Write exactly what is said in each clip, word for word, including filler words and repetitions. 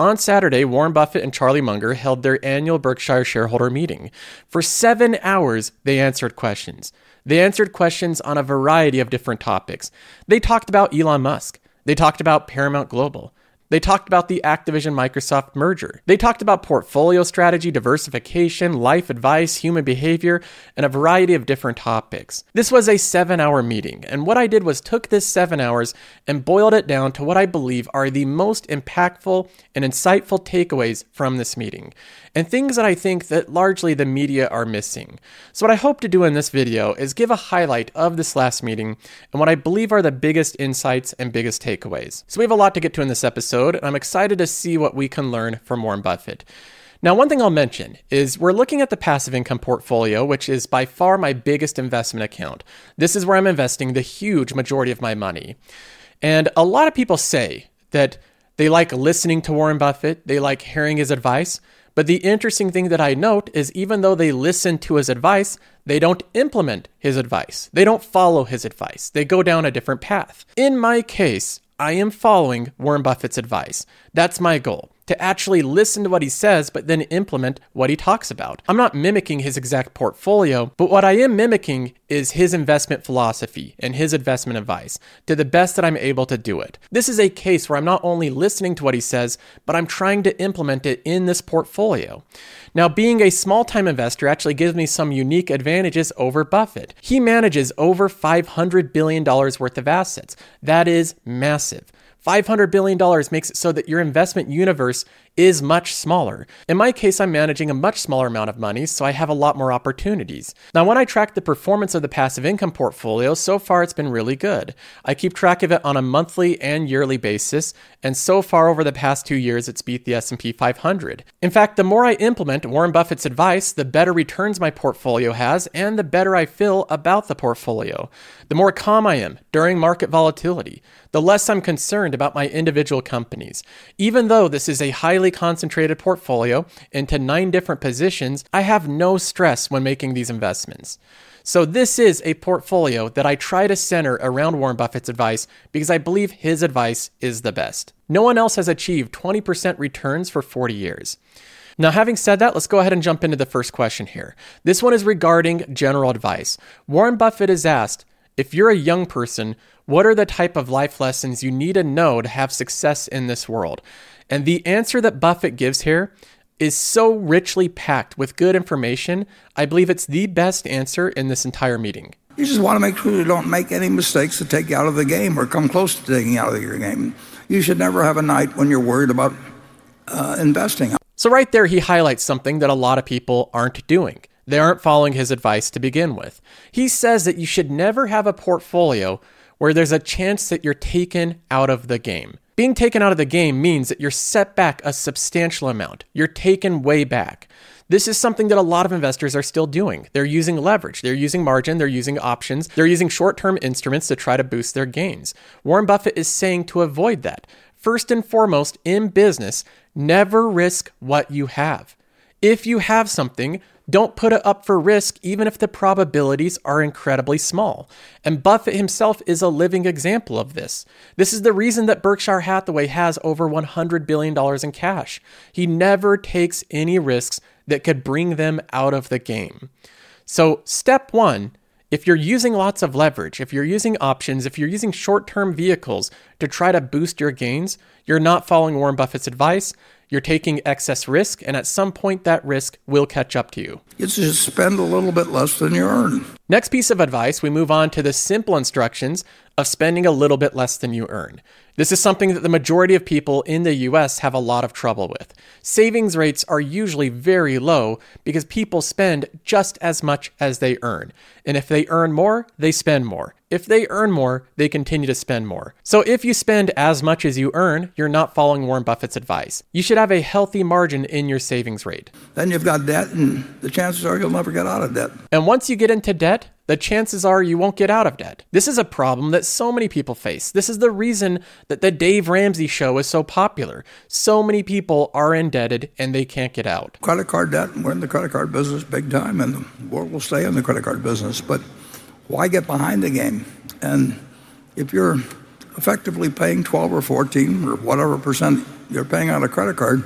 On Saturday, Warren Buffett and Charlie Munger held their annual Berkshire shareholder meeting. For seven hours, they answered questions. They answered questions on a variety of different topics. They talked about Elon Musk. They talked about Paramount Global. They talked about the Activision-Microsoft merger. They talked about portfolio strategy, diversification, life advice, human behavior, and a variety of different topics. This was a seven-hour meeting, and what I did was took this seven hours and boiled it down to what I believe are the most impactful and insightful takeaways from this meeting, and things that I think that largely the media are missing. So what I hope to do in this video is give a highlight of this last meeting and what I believe are the biggest insights and biggest takeaways. So we have a lot to get to in this episode, and I'm excited to see what we can learn from Warren Buffett. Now, one thing I'll mention is we're looking at the passive income portfolio, which is by far my biggest investment account. This is where I'm investing the huge majority of my money. And a lot of people say that they like listening to Warren Buffett, they like hearing his advice, but the interesting thing that I note is even though they listen to his advice, they don't implement his advice. They don't follow his advice. They go down a different path. In my case, I am following Warren Buffett's advice. That's my goal, to actually listen to what he says, but then implement what he talks about. I'm not mimicking his exact portfolio, but what I am mimicking is his investment philosophy and his investment advice to the best that I'm able to do it. This is a case where I'm not only listening to what he says, but I'm trying to implement it in this portfolio. Now, being a small-time investor actually gives me some unique advantages over Buffett. He manages over five hundred billion dollars worth of assets. That is massive. five hundred billion dollars makes it so that your investment universe is much smaller. In my case, I'm managing a much smaller amount of money, so I have a lot more opportunities. Now, when I track the performance of the passive income portfolio, so far it's been really good. I keep track of it on a monthly and yearly basis, and so far over the past two years, it's beat the S and P five hundred. In fact, the more I implement Warren Buffett's advice, the better returns my portfolio has, and the better I feel about the portfolio. The more calm I am during market volatility, the less I'm concerned about my individual companies. Even though this is a highly concentrated portfolio into nine different positions, I have no stress when making these investments. So this is a portfolio that I try to center around Warren Buffett's advice because I believe his advice is the best. No one else has achieved twenty percent returns for forty years. Now, having said that, let's go ahead and jump into the first question here. This one is regarding general advice. Warren Buffett is asked, if you're a young person, what are the type of life lessons you need to know to have success in this world? And the answer that Buffett gives here is so richly packed with good information, I believe it's the best answer in this entire meeting. You just want to make sure you don't make any mistakes that take you out of the game or come close to taking you out of your game. You should never have a night when you're worried about uh, investing. So right there, he highlights something that a lot of people aren't doing. They aren't following his advice to begin with. He says that you should never have a portfolio where there's a chance that you're taken out of the game. Being taken out of the game means that you're set back a substantial amount. You're taken way back. This is something that a lot of investors are still doing. They're using leverage, they're using margin, they're using options, they're using short-term instruments to try to boost their gains. Warren Buffett is saying to avoid that. First and foremost, in business, never risk what you have. If you have something, don't put it up for risk, even if the probabilities are incredibly small. And Buffett himself is a living example of this. This is the reason that Berkshire Hathaway has over one hundred billion dollars in cash. He never takes any risks that could bring them out of the game. So step one, if you're using lots of leverage, if you're using options, if you're using short-term vehicles to try to boost your gains, you're not following Warren Buffett's advice. You're taking excess risk, and at some point, that risk will catch up to you. You should spend a little bit less than you earn. Next piece of advice, we move on to the simple instructions of spending a little bit less than you earn. This is something that the majority of people in the U S have a lot of trouble with. Savings rates are usually very low because people spend just as much as they earn. And if they earn more, they spend more. If they earn more, they continue to spend more. So if you spend as much as you earn, you're not following Warren Buffett's advice. You should have a healthy margin in your savings rate. Then you've got debt, and the chances are you'll never get out of debt. And once you get into debt, the chances are you won't get out of debt. This is a problem that so many people face. This is the reason that the Dave Ramsey show is so popular. So many people are indebted and they can't get out. Credit card debt, we're in the credit card business big time, and the world will stay in the credit card business, but why get behind the game? And if you're effectively paying twelve or fourteen or whatever percent you're paying on a credit card,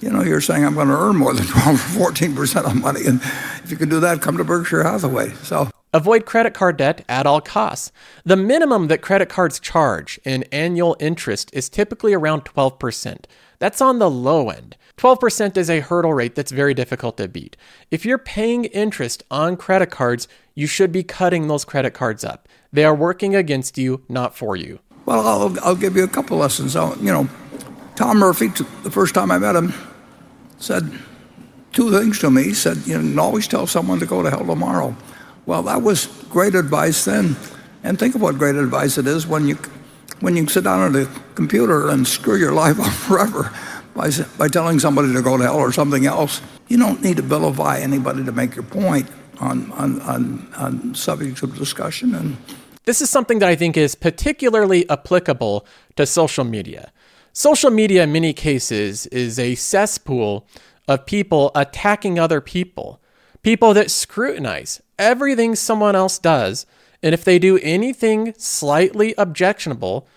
you know, you're saying I'm going to earn more than twelve or fourteen percent on money. And if you can do that, come to Berkshire Hathaway. So avoid credit card debt at all costs. The minimum that credit cards charge in annual interest is typically around twelve percent. That's on the low end. twelve percent is a hurdle rate that's very difficult to beat. If you're paying interest on credit cards, you should be cutting those credit cards up. They are working against you, not for you. Well, I'll, I'll give you a couple lessons. I'll, you know, Tom Murphy, the first time I met him, said two things to me. He said, you know, always tell someone to go to hell tomorrow. Well, that was great advice then. And think of what great advice it is when you when you sit down at a computer and screw your life up forever by, by telling somebody to go to hell or something else. You don't need to vilify anybody to make your point on, on, on, on subjects of discussion. And this is something that I think is particularly applicable to social media. Social media, in many cases, is a cesspool of people attacking other people, people that scrutinize everything someone else does, and if they do anything slightly objectionable,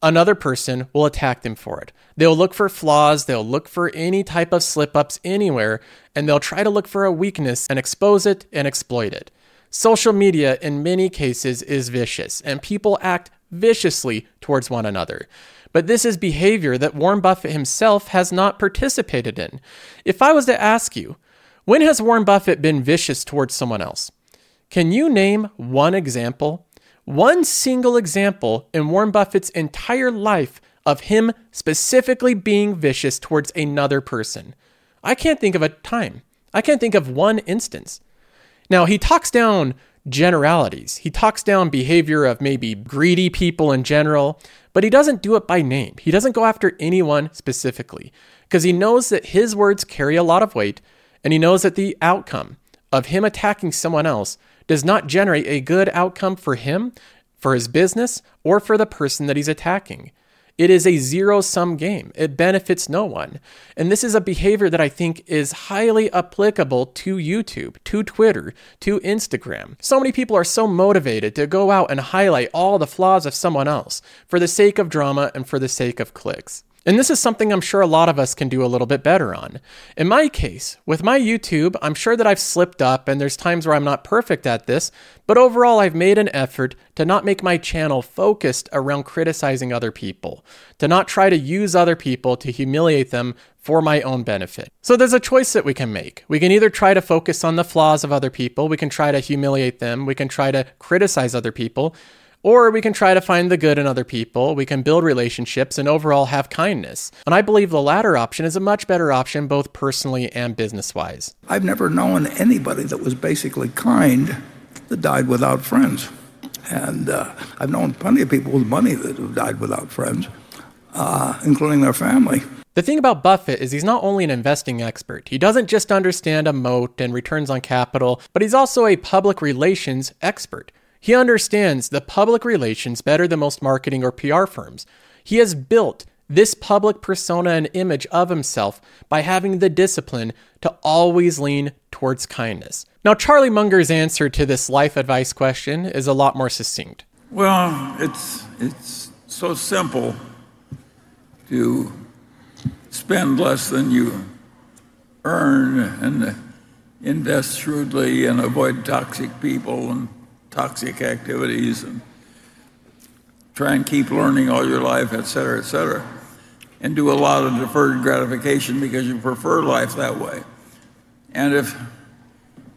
another person will attack them for it. They'll look for flaws, they'll look for any type of slip-ups anywhere, and they'll try to look for a weakness and expose it and exploit it. Social media, in many cases, is vicious, and people act viciously towards one another. But this is behavior that Warren Buffett himself has not participated in. If I was to ask you, when has Warren Buffett been vicious towards someone else? Can you name one example? One single example in Warren Buffett's entire life of him specifically being vicious towards another person. I can't think of a time. I can't think of one instance. Now, he talks down generalities. He talks down behavior of maybe greedy people in general, but he doesn't do it by name. He doesn't go after anyone specifically because he knows that his words carry a lot of weight, and he knows that the outcome of him attacking someone else does not generate a good outcome for him, for his business, or for the person that he's attacking. It is a zero-sum game. It benefits no one. And this is a behavior that I think is highly applicable to YouTube, to Twitter, to Instagram. So many people are so motivated to go out and highlight all the flaws of someone else for the sake of drama and for the sake of clicks. And this is something I'm sure a lot of us can do a little bit better on. In my case, with my YouTube, I'm sure that I've slipped up and there's times where I'm not perfect at this, but overall I've made an effort to not make my channel focused around criticizing other people, to not try to use other people to humiliate them for my own benefit. So there's a choice that we can make. We can either try to focus on the flaws of other people, we can try to humiliate them, we can try to criticize other people, or we can try to find the good in other people, we can build relationships, and overall have kindness. And I believe the latter option is a much better option, both personally and business-wise. I've never known anybody that was basically kind that died without friends. And uh, I've known plenty of people with money that have died without friends, uh, including their family. The thing about Buffett is he's not only an investing expert. He doesn't just understand a moat and returns on capital, but he's also a public relations expert. He understands the public relations better than most marketing or P R firms. He has built this public persona and image of himself by having the discipline to always lean towards kindness. Now, Charlie Munger's answer to this life advice question is a lot more succinct. Well, it's it's so simple to spend less than you earn and invest shrewdly and avoid toxic people and toxic activities, and try and keep learning all your life, et cetera, et cetera, and do a lot of deferred gratification because you prefer life that way. And if,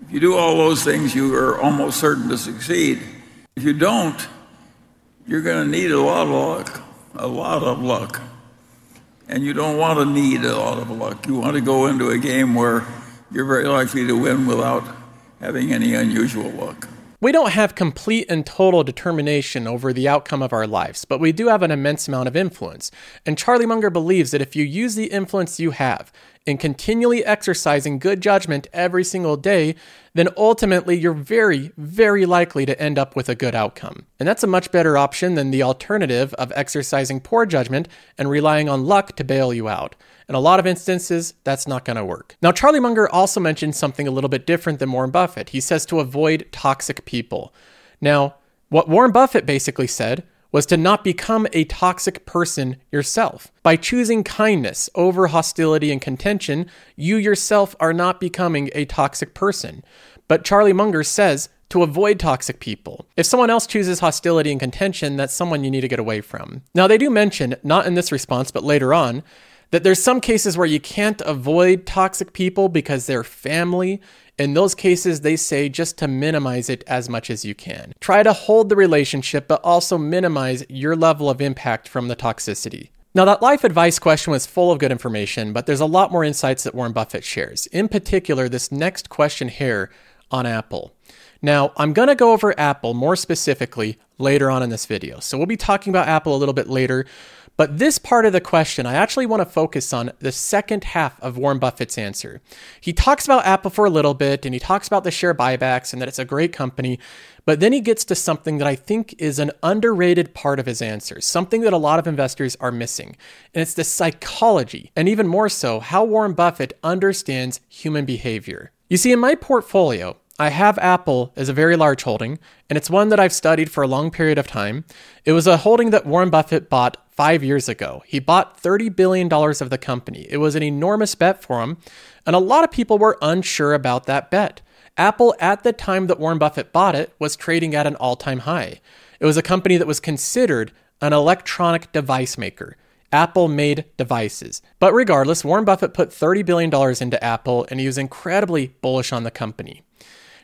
if you do all those things, you are almost certain to succeed. If you don't, you're going to need a lot of luck, a lot of luck. And you don't want to need a lot of luck. You want to go into a game where you're very likely to win without having any unusual luck. We don't have complete and total determination over the outcome of our lives, but we do have an immense amount of influence. And Charlie Munger believes that if you use the influence you have in continually exercising good judgment every single day, then ultimately you're very, very likely to end up with a good outcome. And that's a much better option than the alternative of exercising poor judgment and relying on luck to bail you out. In a lot of instances, that's not going to work. Now, Charlie Munger also mentioned something a little bit different than Warren Buffett. He says to avoid toxic people. Now, what Warren Buffett basically said was to not become a toxic person yourself. By choosing kindness over hostility and contention, you yourself are not becoming a toxic person. But Charlie Munger says to avoid toxic people. If someone else chooses hostility and contention, that's someone you need to get away from. Now, they do mention, not in this response, but later on, that there's some cases where you can't avoid toxic people because they're family. In those cases, they say just to minimize it as much as you can. Try to hold the relationship, but also minimize your level of impact from the toxicity. Now, that life advice question was full of good information, but there's a lot more insights that Warren Buffett shares. In particular, this next question here on Apple. Now, I'm going to go over Apple more specifically later on in this video. So we'll be talking about Apple a little bit later. But this part of the question, I actually want to focus on the second half of Warren Buffett's answer. He talks about Apple for a little bit, and he talks about the share buybacks and that it's a great company. But then he gets to something that I think is an underrated part of his answer, something that a lot of investors are missing. And it's the psychology, and even more so, how Warren Buffett understands human behavior. You see, in my portfolio, I have Apple as a very large holding, and it's one that I've studied for a long period of time. It was a holding that Warren Buffett bought five years ago. He bought thirty billion dollars of the company. It was an enormous bet for him, and a lot of people were unsure about that bet. Apple, at the time that Warren Buffett bought it, was trading at an all-time high. It was a company that was considered an electronic device maker. Apple made devices. But regardless, Warren Buffett put thirty billion dollars into Apple, and he was incredibly bullish on the company.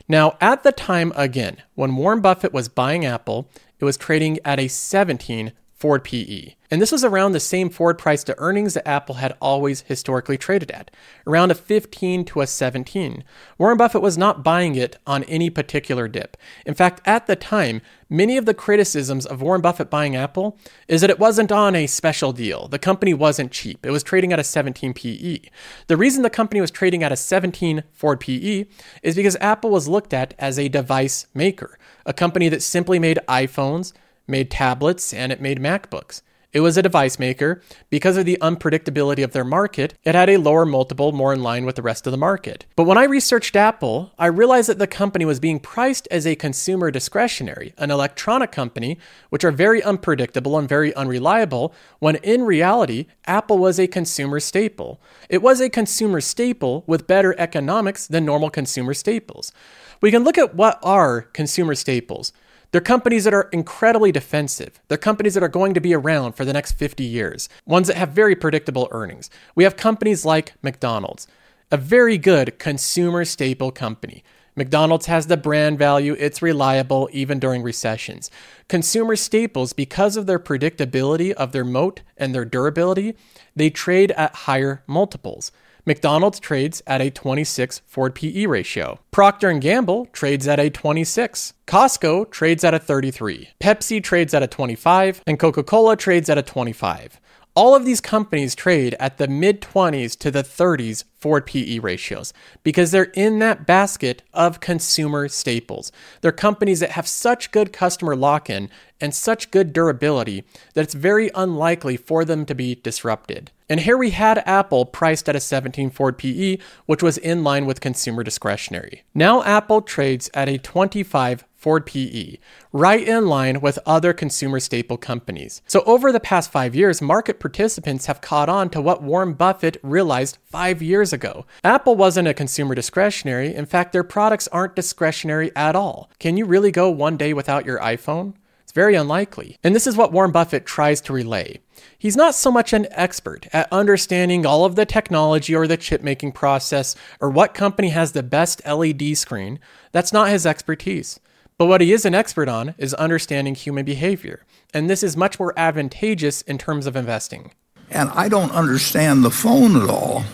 Now, at the time, again, when Warren Buffett was buying Apple, it was trading at a seventeen Forward P E. And this was around the same forward price to earnings that Apple had always historically traded at, around a fifteen to a seventeen. Warren Buffett was not buying it on any particular dip. In fact, at the time, many of the criticisms of Warren Buffett buying Apple is that it wasn't on a special deal. The company wasn't cheap. It was trading at a seventeen P E. The reason the company was trading at a seventeen forward P E is because Apple was looked at as a device maker, a company that simply made iPhones, made tablets, and it made MacBooks. It was a device maker. Because of the unpredictability of their market, it had a lower multiple, more in line with the rest of the market. But when I researched Apple, I realized that the company was being priced as a consumer discretionary, an electronic company, which are very unpredictable and very unreliable, when in reality, Apple was a consumer staple. It was a consumer staple with better economics than normal consumer staples. We can look at what are consumer staples. They're companies that are incredibly defensive. They're companies that are going to be around for the next fifty years, ones that have very predictable earnings. We have companies like McDonald's, a very good consumer staple company. McDonald's has the brand value. It's reliable even during recessions. Consumer staples, because of their predictability of their moat and their durability, they trade at higher multiples. McDonald's trades at a twenty-six forward P E ratio. Procter and Gamble trades at a twenty-six. Costco trades at a thirty-three. Pepsi trades at a twenty-five. And Coca-Cola trades at a twenty-five. All of these companies trade at the mid-twenties to the thirties forward P E ratios because they're in that basket of consumer staples. They're companies that have such good customer lock-in and such good durability that it's very unlikely for them to be disrupted. And here we had Apple priced at a seventeen forward P E, which was in line with consumer discretionary. Now Apple trades at a twenty-five forward P E, right in line with other consumer staple companies. So over the past five years, market participants have caught on to what Warren Buffett realized five years ago. Apple wasn't a consumer discretionary. In fact, their products aren't discretionary at all. Can you really go one day without your iPhone? It's very unlikely. And this is what Warren Buffett tries to relay. He's not so much an expert at understanding all of the technology or the chip making process or what company has the best L E D screen. That's not his expertise. But what he is an expert on is understanding human behavior. And this is much more advantageous in terms of investing. And I don't understand the phone at all,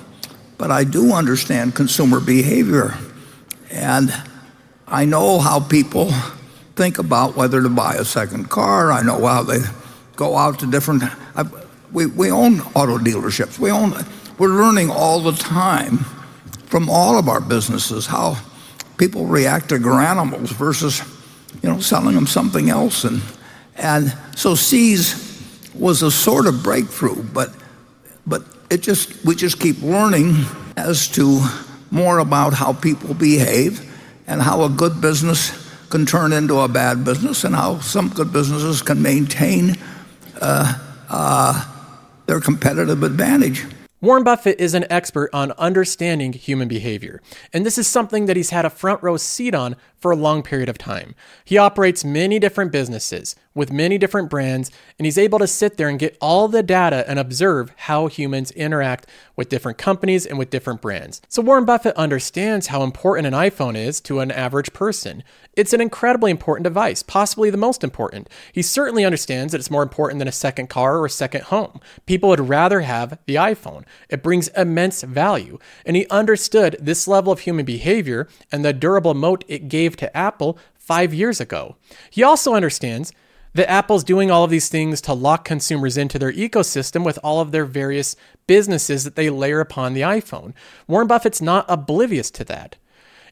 but I do understand consumer behavior. And I know how people think about whether to buy a second car. I know how they go out to different... I, we, we own auto dealerships. We own, we're learning all the time from all of our businesses how people react to granimals versus, you know, selling them something else. And and so See's was a sort of breakthrough, but but it just we just keep learning as to more about how people behave and how a good business can turn into a bad business and how some good businesses can maintain uh, uh, their competitive advantage. Warren Buffett is an expert on understanding human behavior, and this is something that he's had a front row seat on for a long period of time. He operates many different businesses with many different brands, and he's able to sit there and get all the data and observe how humans interact with different companies and with different brands. So Warren Buffett understands how important an iPhone is to an average person. It's an incredibly important device, possibly the most important. He certainly understands that it's more important than a second car or a second home. People would rather have the iPhone. It brings immense value. And he understood this level of human behavior and the durable moat it gave to Apple five years ago. He also understands that Apple's doing all of these things to lock consumers into their ecosystem with all of their various businesses that they layer upon the iPhone. Warren Buffett's not oblivious to that.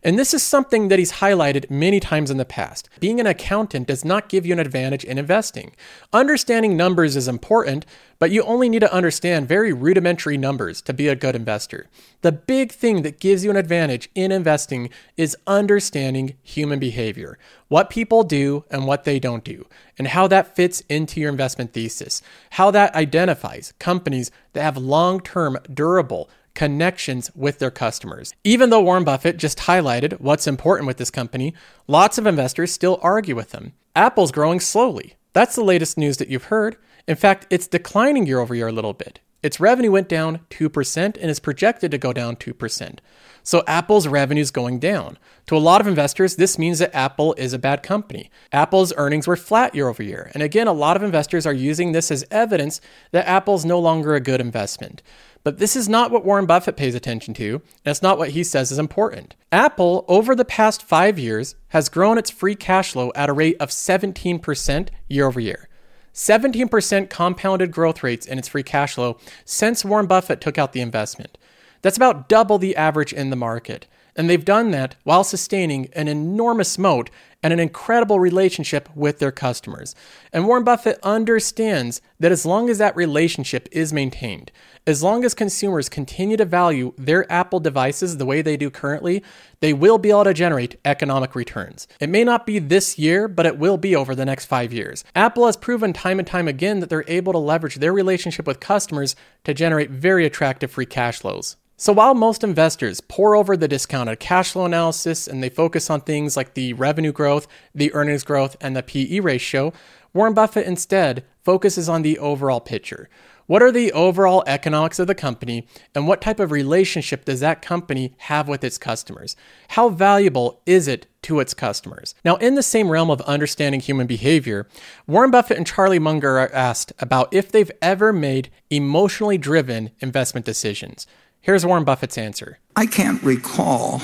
And this is something that he's highlighted many times in the past. Being an accountant does not give you an advantage in investing. Understanding numbers is important, but you only need to understand very rudimentary numbers to be a good investor. The big thing that gives you an advantage in investing is understanding human behavior, what people do and what they don't do, and how that fits into your investment thesis, how that identifies companies that have long-term, durable connections with their customers. Even though Warren Buffett just highlighted what's important with this company, lots of investors still argue with him. Apple's growing slowly. That's the latest news that you've heard. In fact, it's declining year over year a little bit. Its revenue went down two percent and is projected to go down two percent. So Apple's revenue is going down. To a lot of investors, this means that Apple is a bad company. Apple's earnings were flat year over year. And again, a lot of investors are using this as evidence that Apple's no longer a good investment. But this is not what Warren Buffett pays attention to, and it's not what he says is important. Apple, over the past five years, has grown its free cash flow at a rate of seventeen percent year over year. seventeen percent compounded growth rates in its free cash flow since Warren Buffett took out the investment. That's about double the average in the market. And they've done that while sustaining an enormous moat and an incredible relationship with their customers. And Warren Buffett understands that as long as that relationship is maintained, as long as consumers continue to value their Apple devices the way they do currently, they will be able to generate economic returns. It may not be this year, but it will be over the next five years. Apple has proven time and time again that they're able to leverage their relationship with customers to generate very attractive free cash flows. So while most investors pore over the discounted cash flow analysis and they focus on things like the revenue growth, the earnings growth, and the P E ratio, Warren Buffett instead focuses on the overall picture. What are the overall economics of the company, and what type of relationship does that company have with its customers? How valuable is it to its customers? Now, in the same realm of understanding human behavior, Warren Buffett and Charlie Munger are asked about if they've ever made emotionally driven investment decisions. Here's Warren Buffett's answer. I can't recall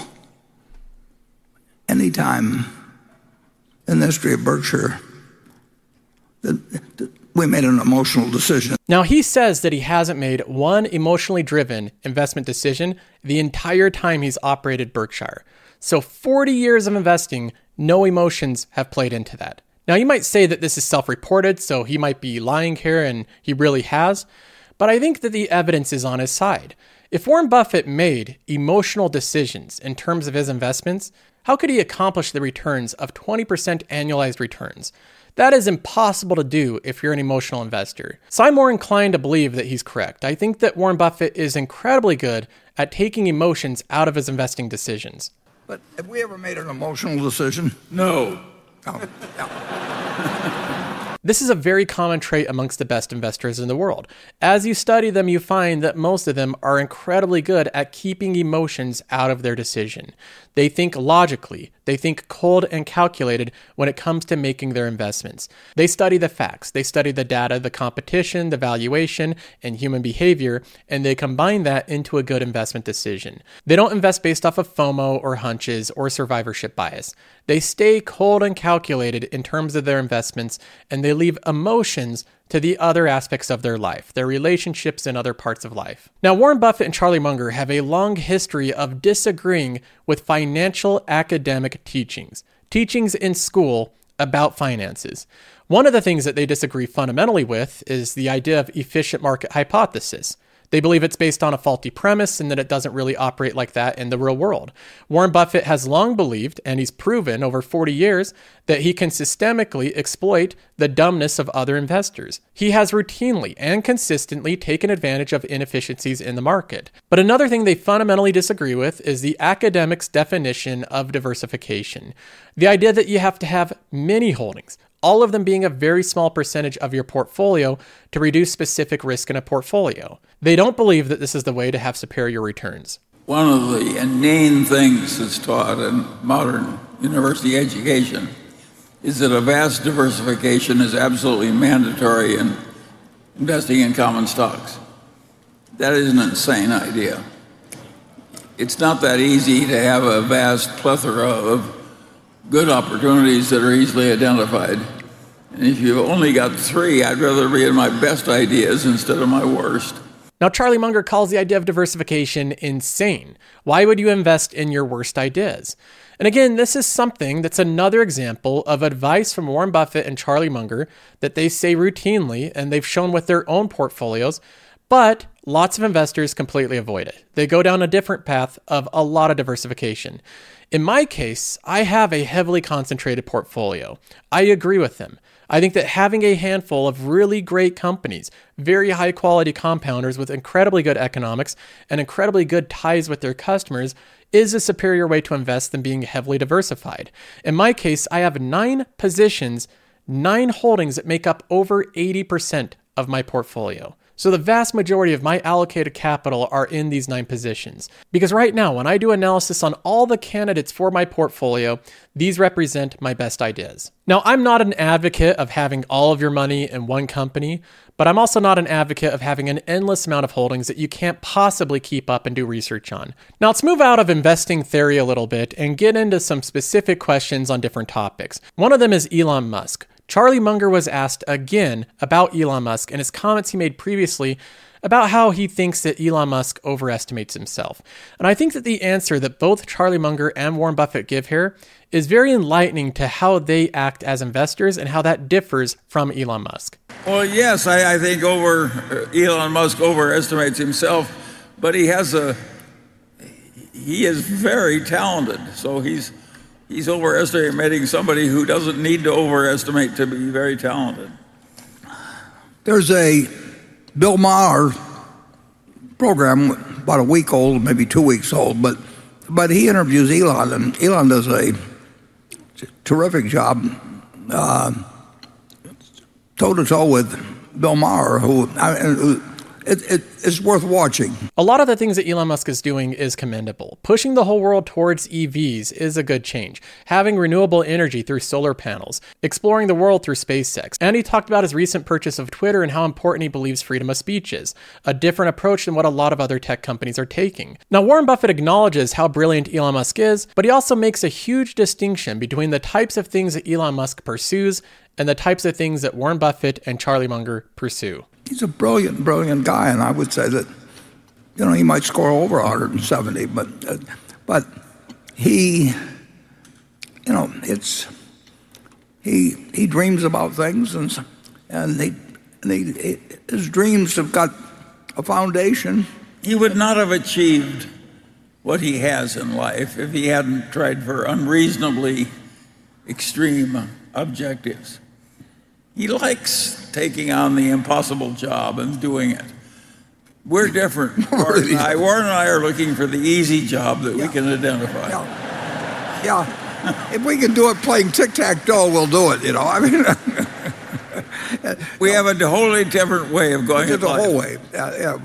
any time in the history of Berkshire that, that we made an emotional decision. Now, he says that he hasn't made one emotionally driven investment decision the entire time he's operated Berkshire. So forty years of investing, no emotions have played into that. Now, you might say that this is self-reported, so he might be lying here, and he really has. But I think that the evidence is on his side. If Warren Buffett made emotional decisions in terms of his investments, how could he accomplish the returns of twenty percent annualized returns? That is impossible to do if you're an emotional investor. So I'm more inclined to believe that he's correct. I think that Warren Buffett is incredibly good at taking emotions out of his investing decisions. But have we ever made an emotional decision? No. Oh, no. This is a very common trait amongst the best investors in the world. As you study them, you find that most of them are incredibly good at keeping emotions out of their decision. They think logically. They think cold and calculated when it comes to making their investments. They study the facts. They study the data, the competition, the valuation, and human behavior, and they combine that into a good investment decision. They don't invest based off of FOMO or hunches or survivorship bias. They stay cold and calculated in terms of their investments, and they leave emotions to the other aspects of their life, their relationships and other parts of life. Now, Warren Buffett and Charlie Munger have a long history of disagreeing with financial academic teachings, teachings in school about finances. One of the things that they disagree fundamentally with is the idea of efficient market hypothesis. They believe it's based on a faulty premise and that it doesn't really operate like that in the real world. Warren Buffett has long believed, and he's proven over forty years, that he can systemically exploit the dumbness of other investors. He has routinely and consistently taken advantage of inefficiencies in the market. But another thing they fundamentally disagree with is the academics' definition of diversification. The idea that you have to have many holdings, all of them being a very small percentage of your portfolio, to reduce specific risk in a portfolio. They don't believe that this is the way to have superior returns. One of the inane things that's taught in modern university education is that a vast diversification is absolutely mandatory in investing in common stocks. That is an insane idea. It's not that easy to have a vast plethora of good opportunities that are easily identified. And if you've only got three, I'd rather be in my best ideas instead of my worst. Now, Charlie Munger calls the idea of diversification insane. Why would you invest in your worst ideas? And again, this is something that's another example of advice from Warren Buffett and Charlie Munger that they say routinely and they've shown with their own portfolios, but lots of investors completely avoid it. They go down a different path of a lot of diversification. In my case, I have a heavily concentrated portfolio. I agree with them. I think that having a handful of really great companies, very high quality compounders with incredibly good economics and incredibly good ties with their customers is a superior way to invest than being heavily diversified. In my case, I have nine positions, nine holdings that make up over eighty percent of my portfolio. So the vast majority of my allocated capital are in these nine positions. Because right now, when I do analysis on all the candidates for my portfolio, these represent my best ideas. Now, I'm not an advocate of having all of your money in one company, but I'm also not an advocate of having an endless amount of holdings that you can't possibly keep up and do research on. Now, let's move out of investing theory a little bit and get into some specific questions on different topics. One of them is Elon Musk. Charlie Munger was asked again about Elon Musk and his comments he made previously about how he thinks that Elon Musk overestimates himself. And I think that the answer that both Charlie Munger and Warren Buffett give here is very enlightening to how they act as investors and how that differs from Elon Musk. Well, yes, I, I think over Elon Musk overestimates himself, but he has a he is very talented, so he's He's overestimating somebody who doesn't need to overestimate to be very talented. There's a Bill Maher program, about a week old, maybe two weeks old, but but he interviews Elon, and Elon does a terrific job uh, toe-to-toe with Bill Maher, who... I, It, it, it's worth watching. A lot of the things that Elon Musk is doing is commendable. Pushing the whole world towards E Vs is a good change. Having renewable energy through solar panels. Exploring the world through SpaceX. And he talked about his recent purchase of Twitter and how important he believes freedom of speech is. A different approach than what a lot of other tech companies are taking. Now, Warren Buffett acknowledges how brilliant Elon Musk is, but he also makes a huge distinction between the types of things that Elon Musk pursues and the types of things that Warren Buffett and Charlie Munger pursue. He's a brilliant, brilliant guy, and I would say that, you know, he might score over one hundred seventy, but uh, but he, you know, it's he he dreams about things, and and he, and he his dreams have got a foundation. He would not have achieved what he has in life if he hadn't tried for unreasonably extreme objectives. He likes taking on the impossible job and doing it. We're different. Warren and I, Warren and I are looking for the easy job that yeah. we can identify. Yeah. yeah. If we can do it playing tic-tac-toe, we'll do it, you know. I mean, we have a wholly different way of going about it. The whole way. Uh, yeah.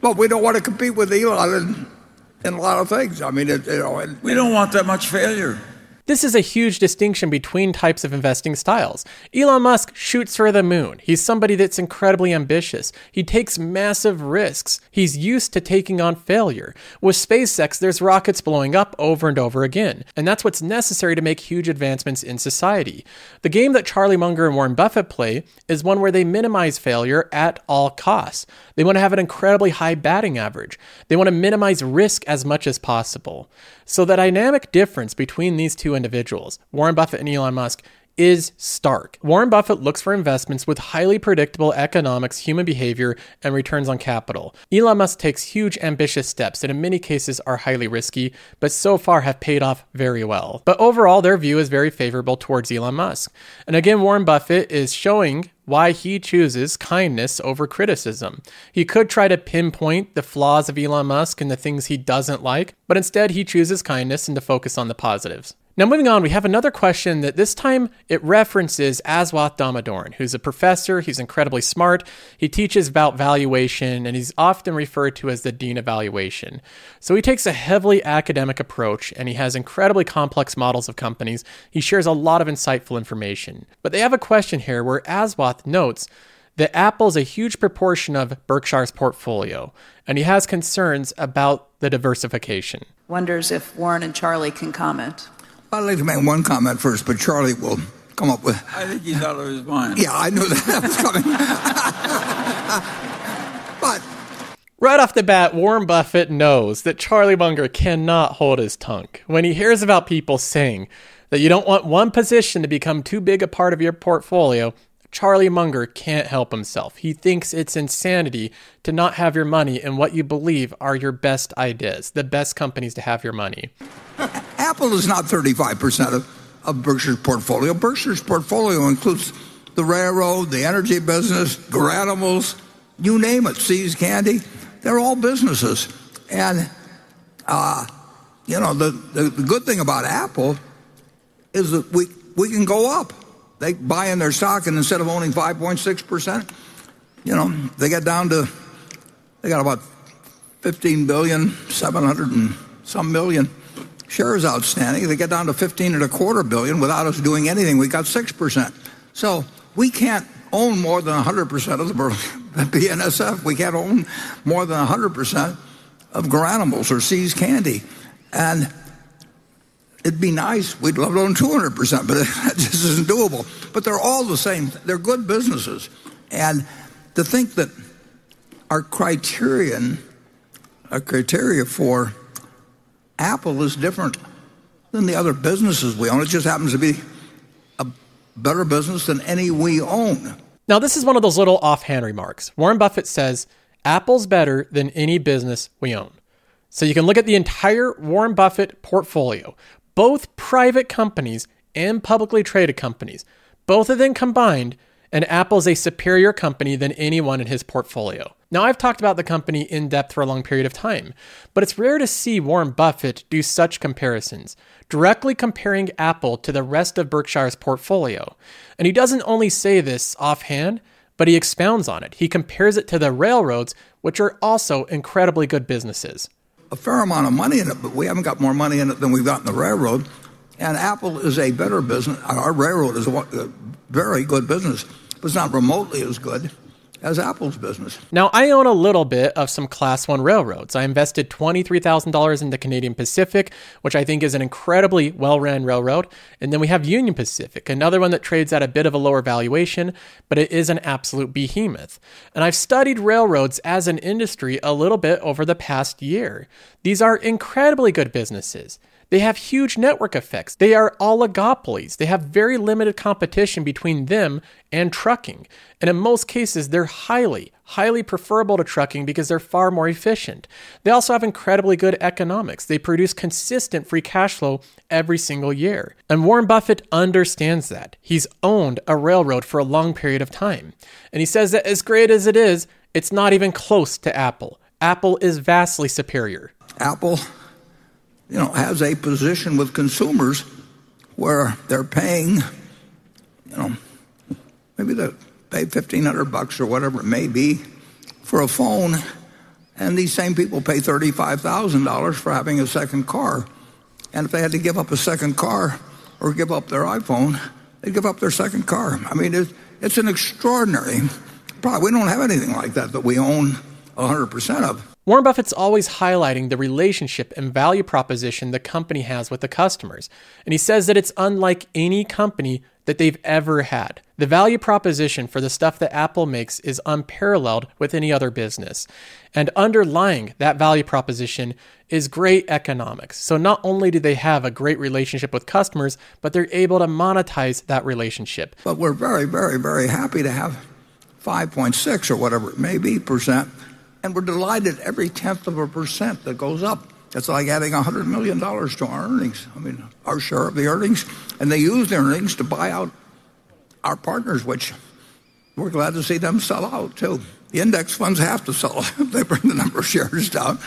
But we don't want to compete with Elon in, in a lot of things. I mean, it, you know. It, we don't want that much failure. This is a huge distinction between types of investing styles. Elon Musk shoots for the moon. He's somebody that's incredibly ambitious. He takes massive risks. He's used to taking on failure. With SpaceX, there's rockets blowing up over and over again. And that's what's necessary to make huge advancements in society. The game that Charlie Munger and Warren Buffett play is one where they minimize failure at all costs. They want to have an incredibly high batting average. They want to minimize risk as much as possible. So the dynamic difference between these two individuals, Warren Buffett and Elon Musk, is stark. Warren Buffett looks for investments with highly predictable economics, human behavior, and returns on capital. Elon Musk takes huge, ambitious steps that in many cases are highly risky, but so far have paid off very well. But overall, their view is very favorable towards Elon Musk. And again, Warren Buffett is showing why he chooses kindness over criticism. He could try to pinpoint the flaws of Elon Musk and the things he doesn't like, but instead he chooses kindness and to focus on the positives. Now, moving on, we have another question that this time it references Aswath Damodaran, who's a professor. He's incredibly smart. He teaches about valuation, and he's often referred to as the dean of valuation. So he takes a heavily academic approach, and he has incredibly complex models of companies. He shares a lot of insightful information. But they have a question here where Aswath notes that Apple is a huge proportion of Berkshire's portfolio, and he has concerns about the diversification. Wonders if Warren and Charlie can comment. I'd like to make one comment first, but Charlie will come up with... I think he's out of his mind. Yeah, I knew that was coming. But right off the bat, Warren Buffett knows that Charlie Munger cannot hold his tongue. When he hears about people saying that you don't want one position to become too big a part of your portfolio, Charlie Munger can't help himself. He thinks it's insanity to not have your money in what you believe are your best ideas, the best companies to have your money. Apple is not thirty-five percent of, of Berkshire's portfolio. Berkshire's portfolio includes the railroad, the energy business, Garanimals, you name it, See's Candy. They're all businesses. And, uh, you know, the, the, the good thing about Apple is that we, we can go up. They buy in their stock, and instead of owning five point six percent, you know, they got down to, they got about fifteen billion, seven hundred and some million shares outstanding. They got down to fifteen and a quarter billion without us doing anything. We got six percent. So we can't own more than one hundred percent of the B N S F. We can't own more than one hundred percent of Garanimals or See's Candy. And it'd be nice. We'd love to own two hundred percent, but that just isn't doable. But they're all the same. They're good businesses. And to think that our criterion, our criteria for Apple is different than the other businesses we own. It just happens to be a better business than any we own. Now, this is one of those little offhand remarks. Warren Buffett says, Apple's better than any business we own. So you can look at the entire Warren Buffett portfolio. Both private companies and publicly traded companies, both of them combined, and Apple is a superior company than anyone in his portfolio. Now, I've talked about the company in depth for a long period of time, but it's rare to see Warren Buffett do such comparisons, directly comparing Apple to the rest of Berkshire's portfolio. And he doesn't only say this offhand, but he expounds on it. He compares it to the railroads, which are also incredibly good businesses. A fair amount of money in it, but we haven't got more money in it than we've got in the railroad. And Apple is a better business. Our railroad is a very good business, but it's not remotely as good as Apple's business. Now, I own a little bit of some Class one railroads. I invested twenty-three thousand dollars in the Canadian Pacific, which I think is an incredibly well-run railroad. And then we have Union Pacific, another one that trades at a bit of a lower valuation, but it is an absolute behemoth. And I've studied railroads as an industry a little bit over the past year. These are incredibly good businesses. They have huge network effects. They are oligopolies. They have very limited competition between them and trucking. And in most cases, they're highly, highly preferable to trucking because they're far more efficient. They also have incredibly good economics. They produce consistent free cash flow every single year. And Warren Buffett understands that. He's owned a railroad for a long period of time. And he says that as great as it is, it's not even close to Apple. Apple is vastly superior. Apple, you know, has a position with consumers where they're paying, you know, maybe they pay fifteen hundred bucks or whatever it may be for a phone, and these same people pay thirty-five thousand dollars for having a second car. And if they had to give up a second car or give up their iPhone, they'd give up their second car. I mean, it's, it's an extraordinary product. We don't have anything like that that we own one hundred percent of. Warren Buffett's always highlighting the relationship and value proposition the company has with the customers, and he says that it's unlike any company that they've ever had. The value proposition for the stuff that Apple makes is unparalleled with any other business. And underlying that value proposition is great economics. So not only do they have a great relationship with customers, but they're able to monetize that relationship. But we're very, very, very happy to have five point six or whatever it may be percent. And we're delighted every tenth of a percent that goes up. That's like adding one hundred million dollars to our earnings. I mean, our share of the earnings. And they use the earnings to buy out our partners, which we're glad to see them sell out, too. The index funds have to sell out. They bring the number of shares down.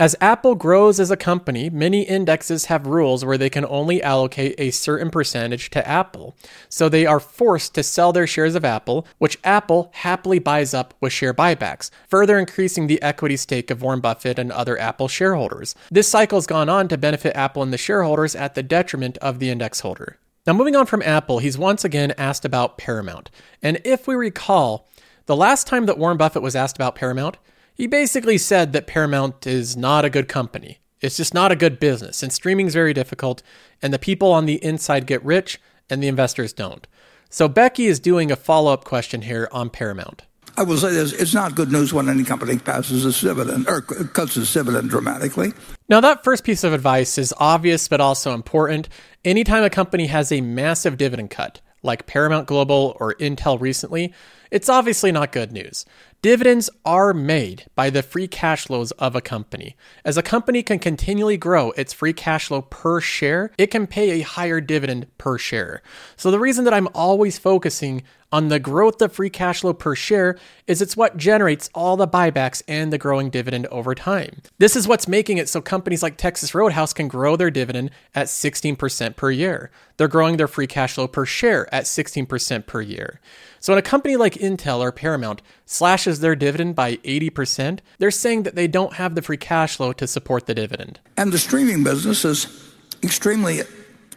As Apple grows as a company, many indexes have rules where they can only allocate a certain percentage to Apple. So they are forced to sell their shares of Apple, which Apple happily buys up with share buybacks, further increasing the equity stake of Warren Buffett and other Apple shareholders. This cycle has gone on to benefit Apple and the shareholders at the detriment of the index holder. Now, moving on from Apple, he's once again asked about Paramount. And if we recall, the last time that Warren Buffett was asked about Paramount, he basically said that Paramount is not a good company. It's just not a good business, and streaming is very difficult, and the people on the inside get rich, and the investors don't. So Becky is doing a follow-up question here on Paramount. I will say this, it's not good news when any company passes its dividend, or cuts its dividend dramatically. Now, that first piece of advice is obvious, but also important. Anytime a company has a massive dividend cut, like Paramount Global or Intel recently, it's obviously not good news. Dividends are made by the free cash flows of a company. As a company can continually grow its free cash flow per share, it can pay a higher dividend per share. So the reason that I'm always focusing on the growth of free cash flow per share is it's what generates all the buybacks and the growing dividend over time. This is what's making it so companies like Texas Roadhouse can grow their dividend at sixteen percent per year. They're growing their free cash flow per share at sixteen percent per year. So when a company like Intel or Paramount slashes their dividend by eighty percent, they're saying that they don't have the free cash flow to support the dividend. And the streaming business is extremely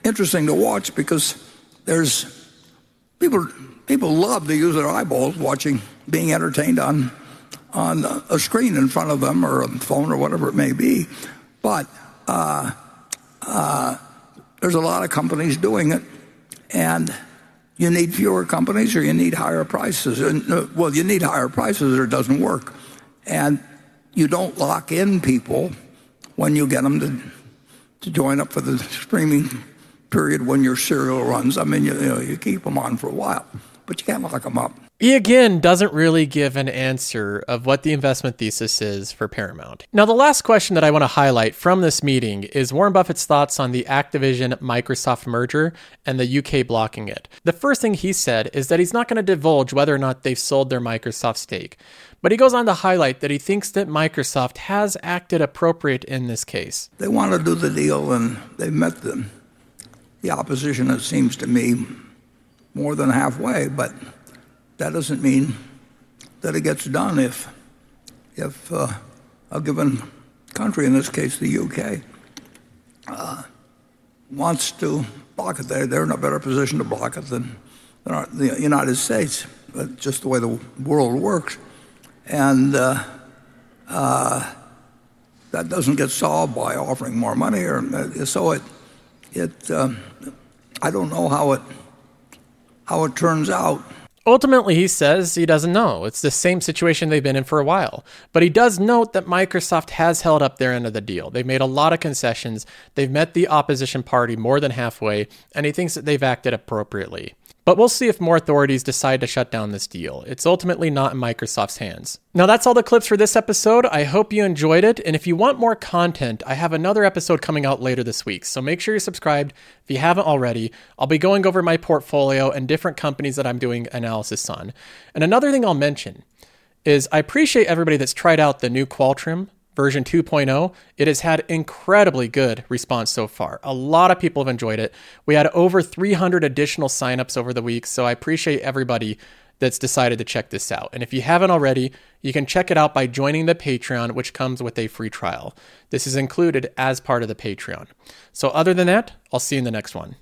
interesting to watch because there's people people love to use their eyeballs watching, being entertained on on a screen in front of them or a phone or whatever it may be. But uh, uh, there's a lot of companies doing it, and you need fewer companies or you need higher prices. And, well, you need higher prices or it doesn't work. And you don't lock in people when you get them to to join up for the streaming period when your serial runs. I mean, you, you know, you keep them on for a while, but you can't lock them up. He, again, doesn't really give an answer of what the investment thesis is for Paramount. Now, the last question that I want to highlight from this meeting is Warren Buffett's thoughts on the Activision-Microsoft merger and the U K blocking it. The first thing he said is that he's not going to divulge whether or not they've sold their Microsoft stake. But he goes on to highlight that he thinks that Microsoft has acted appropriate in this case. They want to do the deal, and they met the, the opposition, it seems to me, more than halfway, but that doesn't mean that it gets done if if uh, a given country, in this case the U K, uh, wants to block it. They're, they're in a better position to block it than, than our, the United States, but just the way the world works. And uh, uh, that doesn't get solved by offering more money. Or, so it, it um, I don't know how it how it turns out. Ultimately, he says he doesn't know. It's the same situation they've been in for a while. But he does note that Microsoft has held up their end of the deal. They've made a lot of concessions. They've met the opposition party more than halfway, and he thinks that they've acted appropriately. But we'll see if more authorities decide to shut down this deal. It's ultimately not in Microsoft's hands. Now, that's all the clips for this episode. I hope you enjoyed it. And if you want more content, I have another episode coming out later this week. So make sure you're subscribed if you haven't already. I'll be going over my portfolio and different companies that I'm doing analysis on. And another thing I'll mention is I appreciate everybody that's tried out the new Qualtrim version two point oh. It has had incredibly good response so far. A lot of people have enjoyed it. We had over three hundred additional signups over the week, so I appreciate everybody that's decided to check this out. And if you haven't already, you can check it out by joining the Patreon, which comes with a free trial. This is included as part of the Patreon. So other than that, I'll see you in the next one.